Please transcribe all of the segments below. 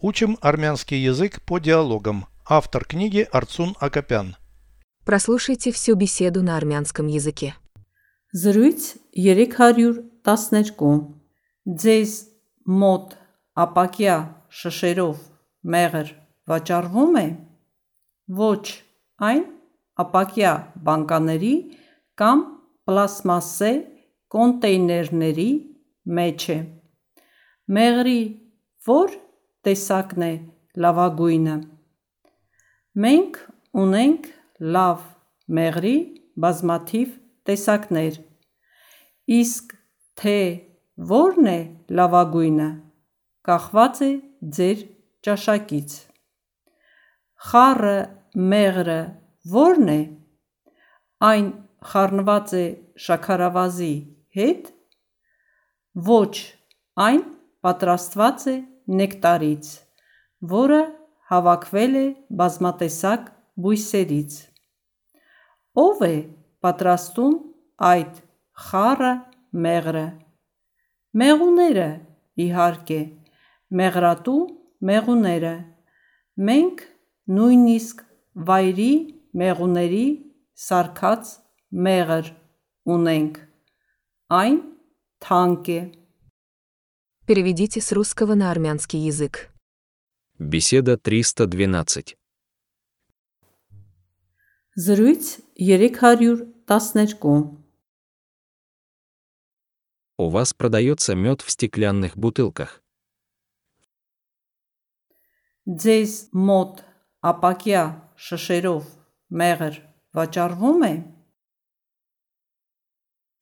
Учим армянский язык по диалогам. Автор книги Арцун Акопян. Прослушайте всю беседу на армянском языке. Զրույց 312. Ձեզ մոտ ապակյա շշերով մեղր վաճառվում է? Ոչ, այն ապակյա բանկաների կամ պլաստմասե կոնտեյներների մեջ է։ Մեղրի որ տեսակն է լավագույնը? Մենք ունենք լավ մեղրի բազմաթիվ տեսակներ, իսկ թե որն է լավագույնը, կախված է ձեր ճաշակից։ Խառը մեղրը որն է? Այն խառնված է շաքարավազի հետ? Ոչ, այն պատրաստված է նեկտարից, որը հավաքվել է բազմատեսակ բույսերից։ Ո՞վ է պատրաստում այդ խառը մեղրը? Մեղուները, իհարկե, մեղրատու մեղուները։ Մենք նույնիսկ վայրի մեղուների սարքած մեղր ունենք, այն թանկ է։ Переведите с русского на армянский язык. Беседа 312. Զրույց 312. У вас продается мед в стеклянных бутылках? Ձեզ մոտ ապակյա շշերով մեղր վաճառվում է?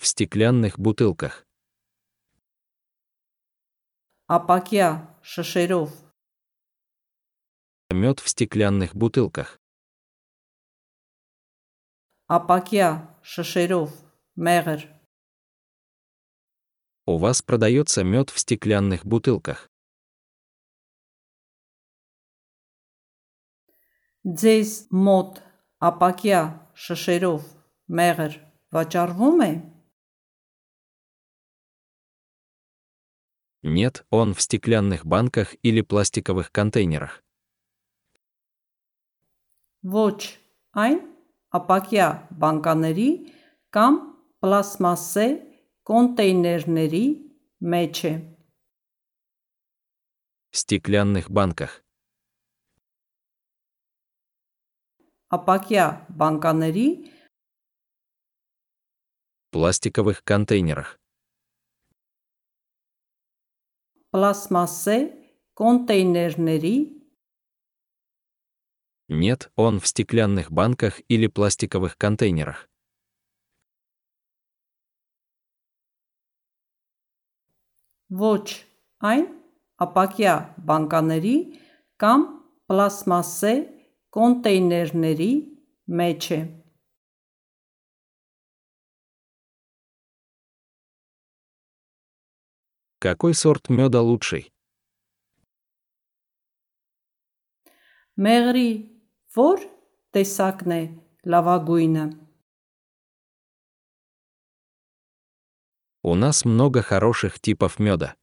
В стеклянных бутылках. Ապակյա շշերով. Мед в стеклянных бутылках. Апакья шашеров мегер. У вас продается мед в стеклянных бутылках? Дзейс мод апакья шашеров мегер вачарвуме? Нет, он в стеклянных банках или пластиковых контейнерах. Воч айн ապակյա բանկաների կամ պլաստմասե կոնտեյներների մեջ է։ В стеклянных банках. Ապակյա բանկաների, пластиковых контейнерах. Պլաստմասե կոնտեյներների. Нет, он в стеклянных банках или пластиковых контейнерах. Ոչ, այն ապակյա բանկաների կամ պլաստմասե կոնտեյներների մեջ է։ Какой сорт меда лучший? Մեղրի որ տեսակն է լավագույնը? У нас много хороших типов меда.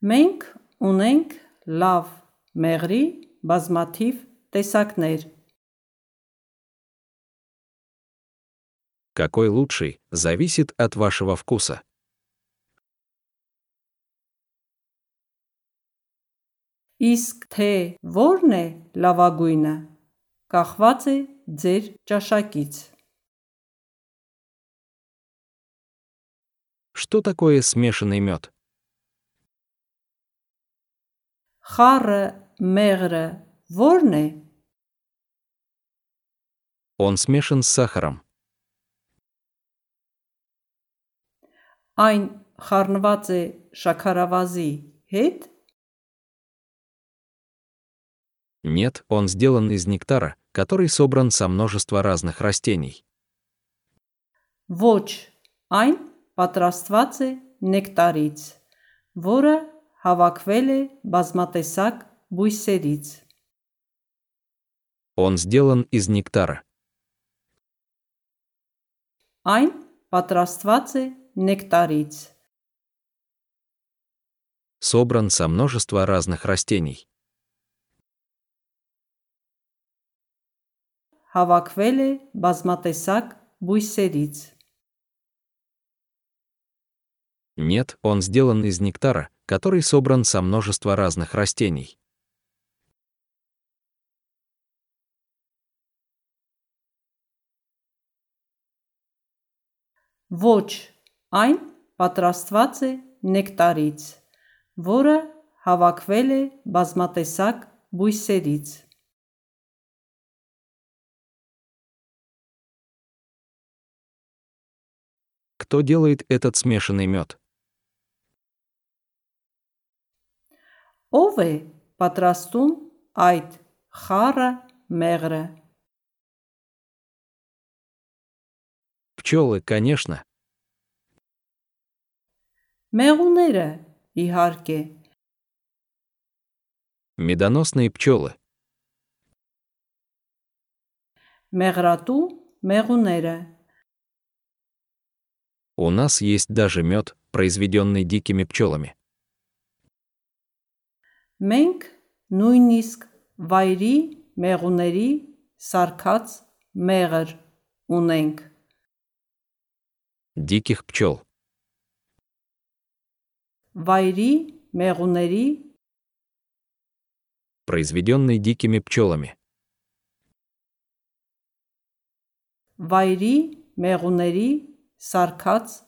Մենք ունենք լավ մեղրի բազմաթիվ տեսակներ. Какой лучший зависит от вашего вкуса. Իսկ թե որն է լավագույնը, կախված է ձեր ճաշակից։ Что такое смешанный мед? Խառը մեղրը որն է? Он смешан с сахаром. Այն խառնված է շաքարավազի հետ? Нет, он сделан из нектара, который собран со множества разных растений. Ոչ, այն պատրաստված է նեկտարից, որը հավաքվել է բազմատեսակ բույսերից։ Он сделан из нектара. Այն պատրաստված է նեկտարից, собран со множества разных растений. Հավաքվել է բազմատեսակ բույսերից. Нет, он сделан из нектара, который собран со множества разных растений. Ոչ, այն պատրաստված է նեկտարից, որը հավաքվել է բազմատեսակ բույսերից. Кто делает этот смешанный мед? Ով է պատրաստում այդ խառը մեղրը? Пчелы, конечно. Մեղուները, իհարկե. Медоносные пчелы. Մեղրատու մեղուները. У нас есть даже мед, произведенный дикими пчелами. Մենք նույնիսկ վայրի մեղուների սարքած մեղր ունենք. Диких пчел. Վայրի մեղուների, произведенный дикими пчелами. Վայրի մեղուների սարքած.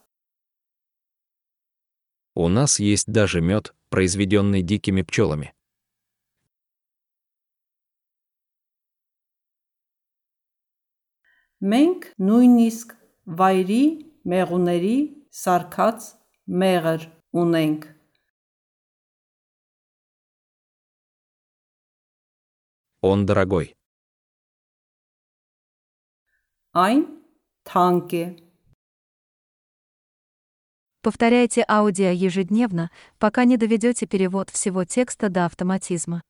У нас есть даже мед, произведенный дикими пчелами. Մենք նույնիսկ վայրի մեղուների սարքած մեղր ունենք. Он дорогой. Այն թանկ է. Повторяйте аудио ежедневно, пока не доведете перевод всего текста до автоматизма.